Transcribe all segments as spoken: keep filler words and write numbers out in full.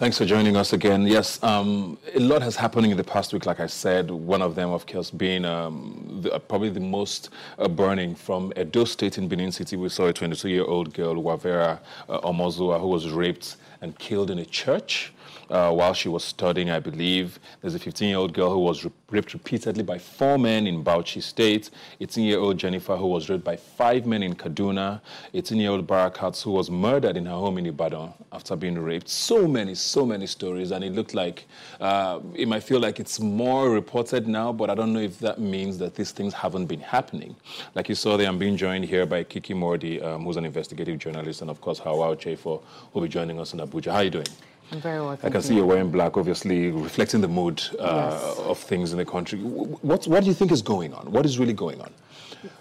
Thanks for joining us again. Yes, um, a lot has happened in the past week, like I said. One of them, of course, being um, the, uh, probably the most uh, burning from Edo State in Benin City. We saw a twenty-two-year-old girl, Wavera uh, Omozua, who was raped and killed in a church uh, while she was studying, I believe. There's a fifteen-year-old girl who was raped repeatedly by four men in Bauchi State, eighteen-year-old Jennifer, who was raped by five men in Kaduna, eighteen-year-old Barakat, who was murdered in her home in Ibadan after being raped. So many, so many stories, and it looked like, uh, it might feel like it's more reported now, but I don't know if that means that these things haven't been happening. Like you saw there, I'm being joined here by Kiki Mordi, um, who's an investigative journalist, and of course, Hauwa Ojeifo, who'll be joining us in Abuja. How are you doing? I'm very well, thank you. I can see you're wearing black, obviously, reflecting the mood uh, yes. of things in the country. What, what do you think is going on? What is really going on?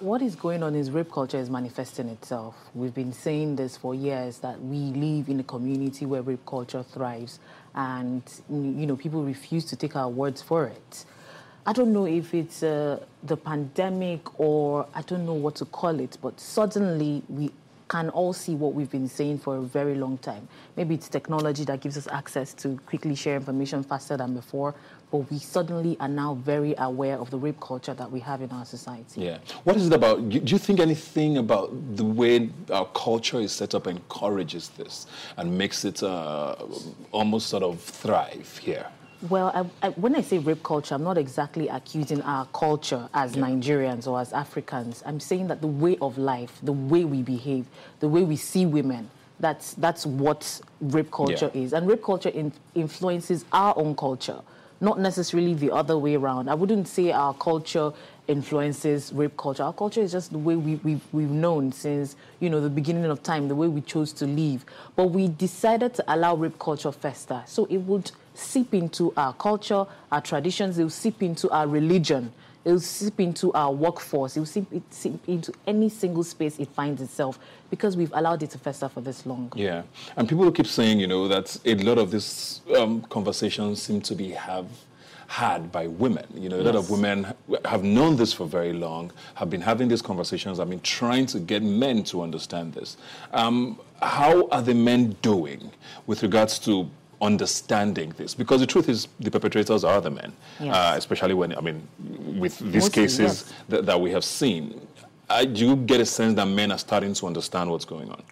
What is going on is rape culture is manifesting itself. We've been saying this for years, that we live in a community where rape culture thrives, and you know, people refuse to take our words for it. I don't know if it's uh, the pandemic, or I don't know what to call it, but suddenly we can all see what we've been saying for a very long time. Maybe it's technology that gives us access to quickly share information faster than before, but we suddenly are now very aware of the rape culture that we have in our society. Yeah. What is it about? Do you think anything about the way our culture is set up encourages this and makes it uh, almost sort of thrive here? Well, I, I, when I say rape culture, I'm not exactly accusing our culture as yeah. Nigerians or as Africans. I'm saying that the way of life, the way we behave, the way we see women, that's, that's what rape culture yeah. is. And rape culture in, influences our own culture, not necessarily the other way around. I wouldn't say our culture influences rape culture. Our culture is just the way we, we've, we've known since, you know, the beginning of time, the way we chose to live. But we decided to allow rape culture fester, so it would seep into our culture, our traditions, it will seep into our religion, it will seep into our workforce, it will seep, it seep into any single space it finds itself, because we've allowed it to fester for this long. Yeah, and people keep saying, you know, that a lot of these um, conversations seem to be have had by women. You know, a yes. lot of women have known this for very long, have been having these conversations, have been trying to get men to understand this. Um, how are the men doing with regards to understanding this? Because the truth is, the perpetrators are the men, yes. uh, especially when, I mean, with these Mostly, cases yes. th that we have seen. I do get a sense that men are starting to understand what's going on.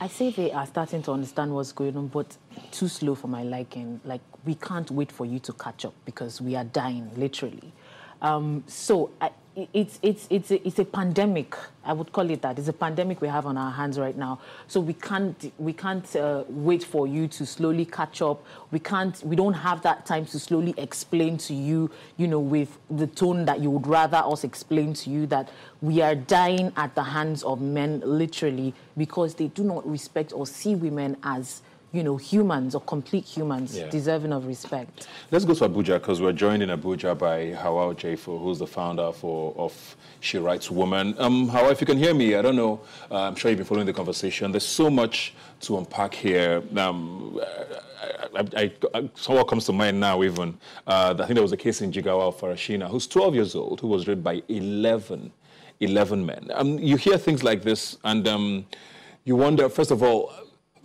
I say they are starting to understand what's going on, but too slow for my liking. Like, we can't wait for you to catch up, because we are dying, literally. Um, so I, it's, it's, it's, a, it's a pandemic, I would call it that. It's a pandemic we have on our hands right now. So we can't, we can't uh, wait for you to slowly catch up. We can't, we don't have that time to slowly explain to you, you know, with the tone that you would rather us explain to you, that we are dying at the hands of men, literally, because they do not respect or see women as, you know, humans or complete humans yeah. deserving of respect. Let's go to Abuja, because we're joined in Abuja by Hauwa Ojeifo, who's the founder for, of She Writes Woman. Um, Hauwa, if you can hear me, I don't know. Uh, I'm sure you've been following the conversation. There's so much to unpack here. Um, I, I, I, I, someone comes to mind now, even. Uh, I think there was a case in Jigawa of Farashina, who's twelve years old, who was raped by eleven men. Um, you hear things like this, and um, you wonder, first of all,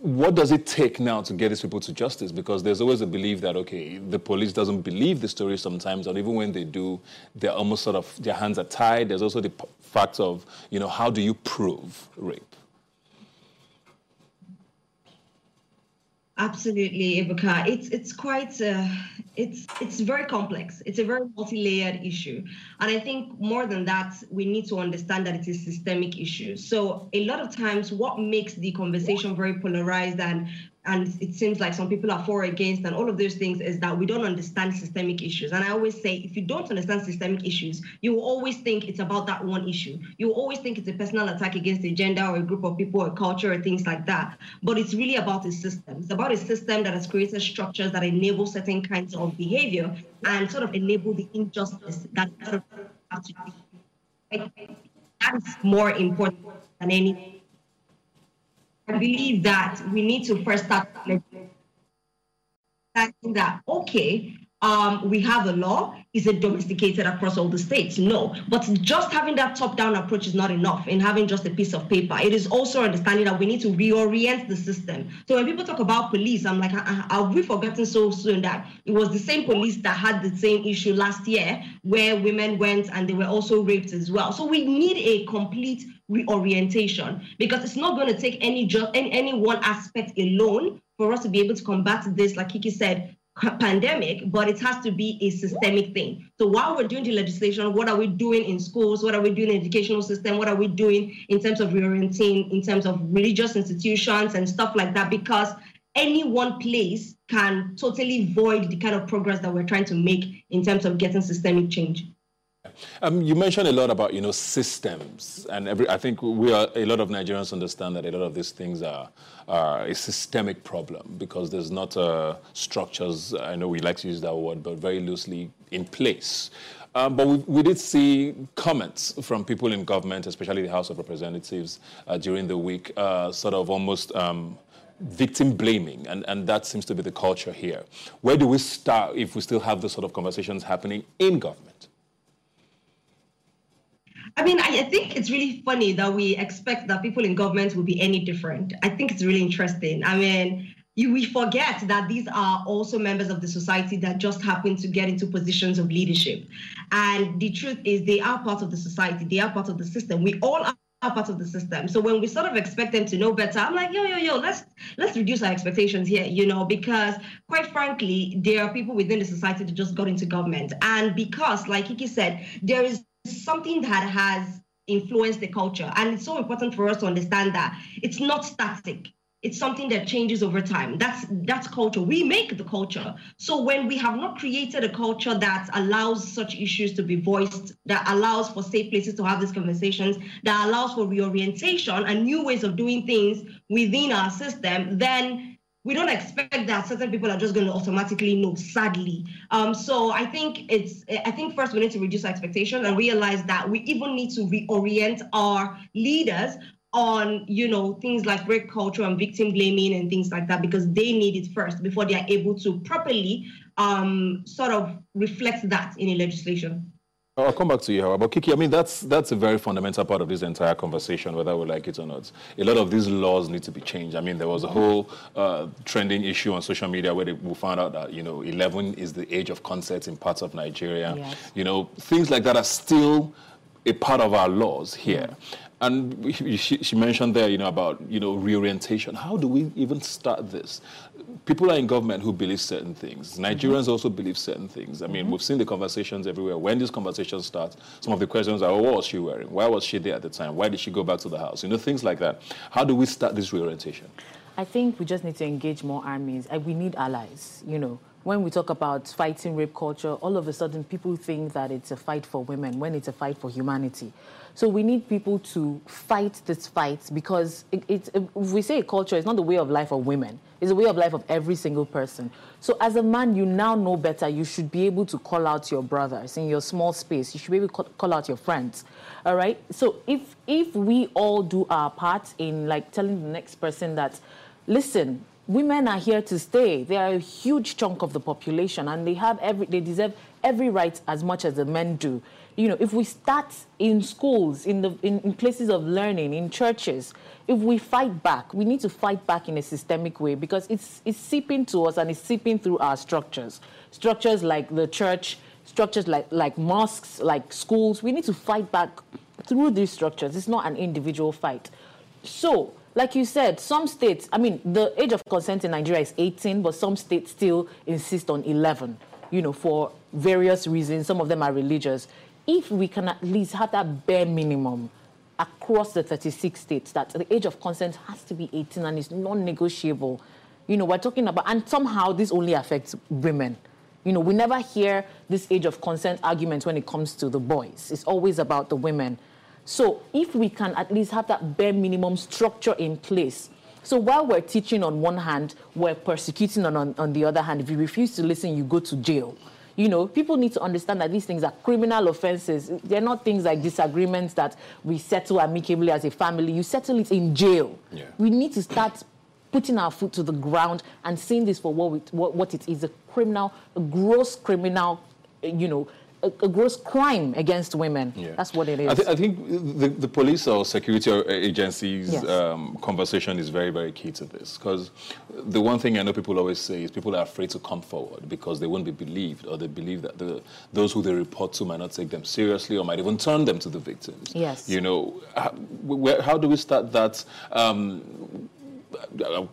what does it take now to get these people to justice? Because there's always a belief that, okay, the police doesn't believe the story sometimes, and even when they do, they're almost sort of, their hands are tied. There's also the fact of, you know, how do you prove rape? Absolutely, Ibuka. It's it's quite uh, it's it's very complex. It's a very multi-layered issue, and I think more than that, we need to understand that it's a systemic issue. So a lot of times, what makes the conversation very polarized and and it seems like some people are for or against and all of those things is that we don't understand systemic issues. And I always say, if you don't understand systemic issues, you will always think it's about that one issue. You will always think it's a personal attack against a gender or a group of people or a culture or things like that. But it's really about a system. It's about a system that has created structures that enable certain kinds of behavior and sort of enable the injustice that sort of has to be. That is more important than anything. I believe that we need to first start that, okay, Um, we have a law. Is it domesticated across all the states? No. But just having that top-down approach is not enough in having just a piece of paper. It is also understanding that we need to reorient the system. So when people talk about police, I'm like, have we forgotten so soon that it was the same police that had the same issue last year where women went and they were also raped as well? So we need a complete reorientation, because it's not going to take any, any, any one aspect alone for us to be able to combat this, like Kiki said, pandemic, but it has to be a systemic thing. So while we're doing the legislation, what are we doing in schools? What are we doing in the educational system? What are we doing in terms of reorienting, in terms of religious institutions and stuff like that? Because any one place can totally void the kind of progress that we're trying to make in terms of getting systemic change. Um, you mentioned a lot about, you know, systems, and every, I think we are, a lot of Nigerians understand that a lot of these things are, are a systemic problem because there's not uh, structures, I know we like to use that word, but very loosely in place. Uh, but we, we did see comments from people in government, especially the House of Representatives, uh, during the week, uh, sort of almost um, victim blaming, and, and that seems to be the culture here. Where do we start if we still have those sort of conversations happening in government? I mean, I think it's really funny that we expect that people in government will be any different. I think it's really interesting. I mean, you, we forget that these are also members of the society that just happen to get into positions of leadership. And the truth is they are part of the society. They are part of the system. We all are. Are part of the system. So when we sort of expect them to know better, I'm like, yo, yo, yo, let's let's reduce our expectations here, you know, because quite frankly, there are people within the society that just got into government. And because, like Kiki said, there is something that has influenced the culture. And it's so important for us to understand that it's not static. It's something that changes over time. That's, that's culture. We make the culture. So when we have not created a culture that allows such issues to be voiced, that allows for safe places to have these conversations, that allows for reorientation and new ways of doing things within our system, then we don't expect that certain people are just going to automatically know, sadly. Um, so I think it's, I think first we need to reduce our expectations and realize that we even need to reorient our leaders on, you know, things like rape culture and victim blaming and things like that, because they need it first before they are able to properly um, sort of reflect that in a legislation. I'll come back to you, Hauwa. But Kiki, I mean, that's, that's a very fundamental part of this entire conversation, whether we like it or not. A lot of these laws need to be changed. I mean, there was a whole uh, trending issue on social media where they, we found out that, you know, eleven is the age of consent in parts of Nigeria. Yes. You know, things like that are still a part of our laws here. Mm-hmm. And she, she mentioned there, you know, about, you know, reorientation. How do we even start this? People are in government who believe certain things. Nigerians mm-hmm. also believe certain things. I mean, mm-hmm. we've seen the conversations everywhere. When these conversations start, some of the questions are, oh, what was she wearing? Why was she there at the time? Why did she go back to the house? You know, things like that. How do we start this reorientation? I think we just need to engage more armies. We need allies, you know. When we talk about fighting rape culture, all of a sudden people think that it's a fight for women when it's a fight for humanity. So we need people to fight this fight, because it, it, if we say culture, it's not the way of life of women. It's a way of life of every single person. So as a man, you now know better. You should be able to call out your brothers in your small space. You should be able to call out your friends, all right? So if, if we all do our part in like telling the next person that, listen, women are here to stay. They are a huge chunk of the population, and they have every, they deserve every right as much as the men do. You know, if we start in schools, in the in, in places of learning, in churches, if we fight back, we need to fight back in a systemic way, because it's it's seeping to us and it's seeping through our structures, structures like the church, structures like like mosques, like schools. We need to fight back through these structures. It's not an individual fight. So, like you said, some states, I mean, the age of consent in Nigeria is eighteen, but some states still insist on eleven, you know, for various reasons. Some of them are religious. If we can at least have that bare minimum across the thirty-six states, that the age of consent has to be eighteen and it's non-negotiable. You know, we're talking about, and somehow this only affects women. You know, we never hear this age of consent argument when it comes to the boys. It's always about the women. So if we can at least have that bare minimum structure in place. So while we're teaching on one hand, we're persecuting on, on, on the other hand. If you refuse to listen, you go to jail. You know, people need to understand that these things are criminal offenses. They're not things like disagreements that we settle amicably as a family. You settle it in jail. Yeah. We need to start putting our foot to the ground and seeing this for what, we, what, what it is, a criminal, a gross criminal, you know, a, a gross crime against women. Yeah. That's what it is. I, th I think the, the police or security agencies' yes. um, conversation is very, very key to this, because the one thing I know people always say is people are afraid to come forward because they won't be believed, or they believe that the, those who they report to might not take them seriously or might even turn them to the victims. Yes. You know, how, where, how do we start that... Um,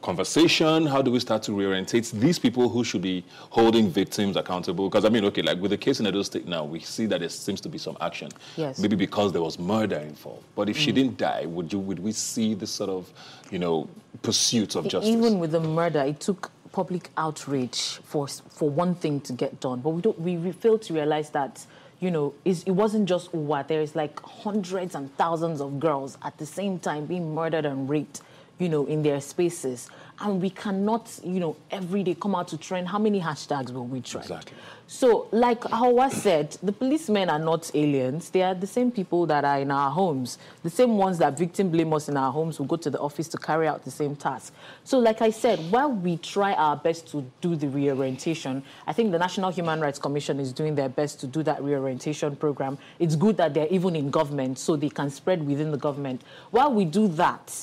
conversation? How do we start to reorientate these people who should be holding victims accountable? Because, I mean, okay, like with the case in Edo State now, we see that there seems to be some action. Yes. Maybe because there was murder involved. But if mm. she didn't die, would you, would we see this sort of, you know, pursuit of justice? Even with the murder, it took public outrage for, for one thing to get done. But we, don't, we, we fail to realize that, you know, it's, it wasn't just Hauwa. There is like hundreds and thousands of girls at the same time being murdered and raped, you know, in their spaces. And we cannot, you know, every day come out to trend. How many hashtags will we try? Exactly. So, like Hauwa said, the policemen are not aliens. They are the same people that are in our homes. The same ones that victim blame us in our homes will go to the office to carry out the same task. So, like I said, while we try our best to do the reorientation, I think the National Human Rights Commission is doing their best to do that reorientation program. It's good that they're even in government, so they can spread within the government. While we do that,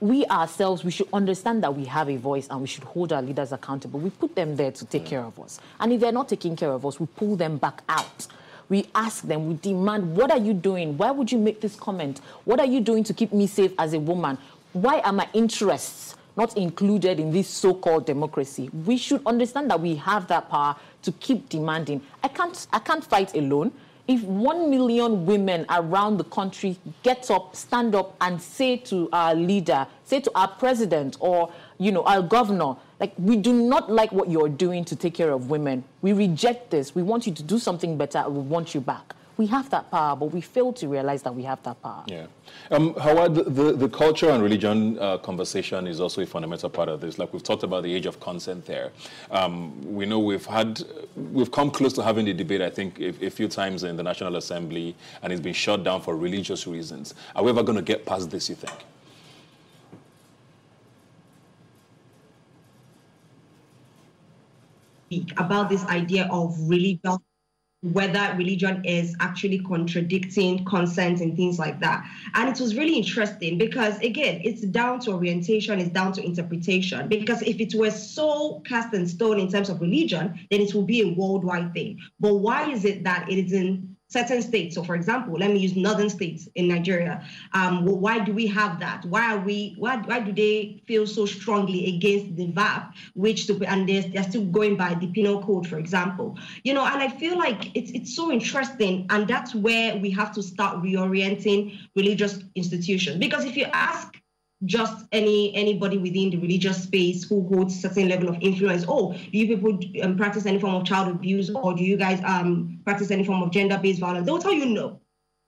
we ourselves, we should understand that we have a voice and we should hold our leaders accountable. We put them there to take mm. care of us. And if they're not taking care of us, we pull them back out. We ask them, we demand, what are you doing? Why would you make this comment? What are you doing to keep me safe as a woman? Why are my interests not included in this so-called democracy? We should understand that we have that power to keep demanding. I can't, I can't fight alone. If one million women around the country get up, stand up, and say to our leader, say to our president or, you know, our governor, like, we do not like what you're doing to take care of women. We reject this. We want you to do something better. We want you back. We have that power, but we fail to realize that we have that power. Yeah. Um, Hauwa, the, the, the culture and religion uh, conversation is also a fundamental part of this. Like, we've talked about the age of consent there. Um, we know we've had, we've come close to having the debate, I think, a, a few times in the National Assembly, and it's been shut down for religious reasons. Are we ever going to get past this, you think? About this idea of religion, whether religion is actually contradicting consent and things like that. And it was really interesting because, again, it's down to orientation, it's down to interpretation. Because if it were so cast in stone in terms of religion, then it will be a worldwide thing. But why is it that it is in certain states? So, for example, let me use northern states in Nigeria. Um, well, why do we have that? Why are we? Why, why do they feel so strongly against the V A P? Which to, and they're, they're still going by the penal code, for example. You know, and I feel like it's it's so interesting, and that's where we have to start reorienting religious institutions. Because if you ask just any anybody within the religious space who holds certain level of influence, oh, do you people um, practice any form of child abuse, or do you guys um, practice any form of gender-based violence? They will tell you no,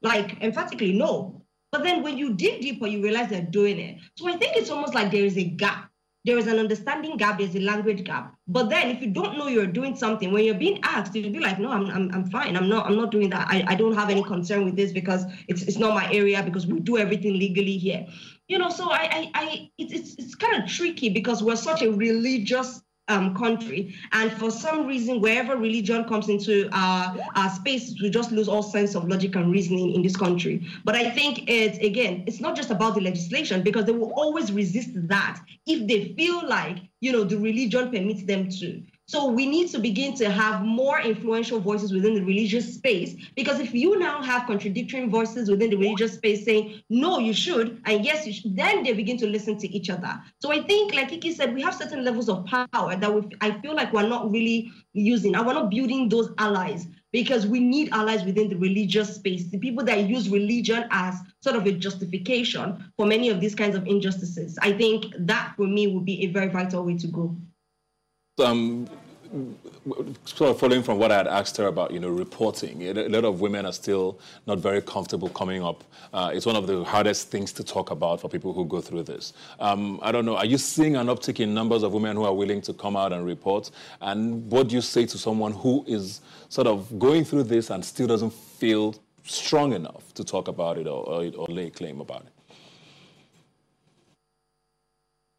like emphatically no. But then when you dig deeper, you realize they're doing it. So I think it's almost like there is a gap. There is an understanding gap, there's a language gap. But then if you don't know you're doing something, when you're being asked, you'll be like, no, I'm, I'm, I'm fine. I'm not, I'm not doing that. I, I don't have any concern with this because it's, it's not my area, because we do everything legally here. You know, so I, I, I it, it's, it's kind of tricky because we're such a religious um, country. And for some reason, wherever religion comes into our, our space, we just lose all sense of logic and reasoning in this country. But I think it's, again, it's not just about the legislation, because they will always resist that if they feel like, you know, the religion permits them to. So we need to begin to have more influential voices within the religious space, because if you now have contradictory voices within the religious space saying, no, you should, and yes, you should, then they begin to listen to each other. So I think, like Kiki said, we have certain levels of power that we, I feel like we're not really using, and we're not building those allies, because we need allies within the religious space, the people that use religion as sort of a justification for many of these kinds of injustices. I think that, for me, would be a very vital way to go. Um, sort of following from what I had asked her about, you know, reporting. A lot of women are still not very comfortable coming up. Uh, it's one of the hardest things to talk about for people who go through this. Um, I don't know, are you seeing an uptick in numbers of women who are willing to come out and report? And what do you say to someone who is sort of going through this and still doesn't feel strong enough to talk about it or, or, or lay claim about it?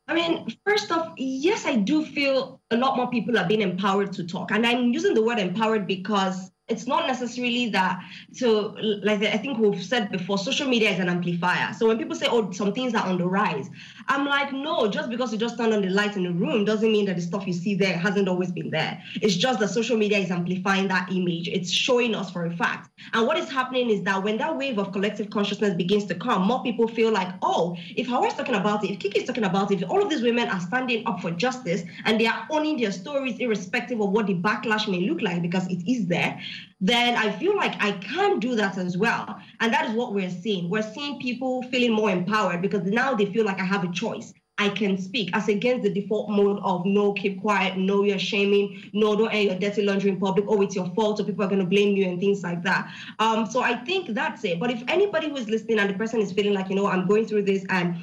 I mean, first off, yes, I do feel a lot more people are being empowered to talk. And I'm using the word empowered because it's not necessarily that, so like I think we've said before, social media is an amplifier. So when people say, oh, some things are on the rise, I'm like, no, just because you just turned on the lights in the room doesn't mean that the stuff you see there hasn't always been there. It's just that social media is amplifying that image. It's showing us for a fact. And what is happening is that when that wave of collective consciousness begins to come, more people feel like, oh, if Hauwa is talking about it, if Kiki is talking about it, if all of these women are standing up for justice and they are owning their stories irrespective of what the backlash may look like, because it is there, then I feel like I can do that as well. And that is what we're seeing. We're seeing people feeling more empowered because now they feel like I have a choice. I can speak, as against the default mode of no, keep quiet, no, you're shaming, no, don't air your dirty laundry in public, oh, it's your fault, or people are going to blame you and things like that. Um, so I think that's it. But if anybody who's listening and the person is feeling like, you know, I'm going through this and,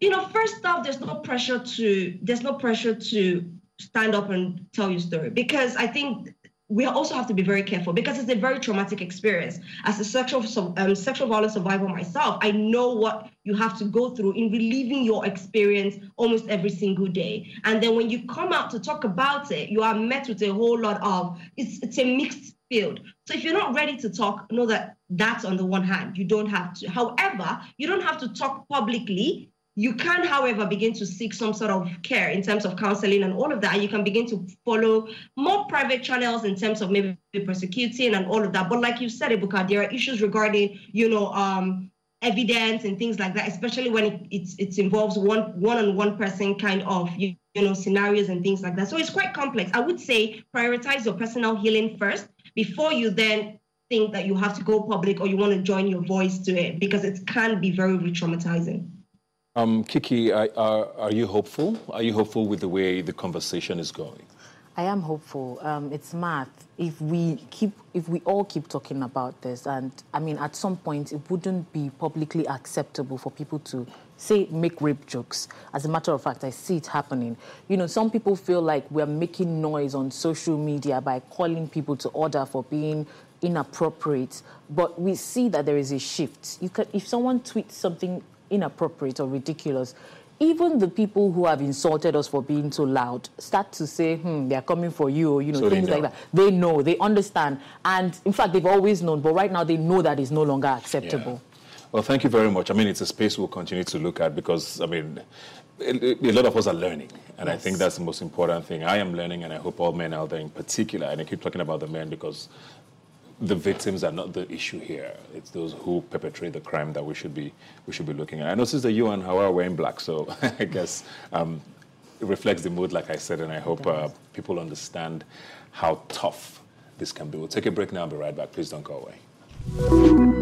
you know, first off, there's no pressure to, there's no pressure to stand up and tell your story, because I think we also have to be very careful because it's a very traumatic experience. As a sexual um, sexual violence survivor myself, I know what you have to go through in reliving your experience almost every single day. And then when you come out to talk about it, you are met with a whole lot of, it's, it's a mixed field. So if you're not ready to talk, know that that's on the one hand, you don't have to. However, you don't have to talk publicly. You can, however, begin to seek some sort of care in terms of counseling and all of that. You can begin to follow more private channels in terms of maybe prosecuting and all of that. But like you said, Ebuka, there are issues regarding, you know, um, evidence and things like that, especially when it, it, it involves one, one-on-one person kind of, you, you know, scenarios and things like that. So it's quite complex. I would say prioritize your personal healing first before you then think that you have to go public or you want to join your voice to it, because it can be very re-traumatizing. Um, Kiki, I, are, are you hopeful? Are you hopeful with the way the conversation is going? I am hopeful. Um, it's math. If we keep, if we all keep talking about this, and I mean, at some point, it wouldn't be publicly acceptable for people to say make rape jokes. As a matter of fact, I see it happening. You know, some people feel like we're making noise on social media by calling people to order for being inappropriate, but we see that there is a shift. You can, if someone tweets something inappropriate or ridiculous, even the people who have insulted us for being too loud start to say, hmm, they're coming for you, you know, so things know. like that. They know, they understand. And in fact, they've always known, but right now they know that it's no longer acceptable. Yeah. Well, thank you very much. I mean, it's a space we'll continue to look at because, I mean, a lot of us are learning, and yes. I think that's the most important thing. I am learning, and I hope all men out there in particular, and I keep talking about the men because the victims are not the issue here. It's those who perpetrate the crime that we should be we should be looking at. I noticed that you and Hauwa are wearing black, so I guess um, it reflects the mood, like I said, and I hope uh, people understand how tough this can be. We'll take a break now and be right back. Please don't go away.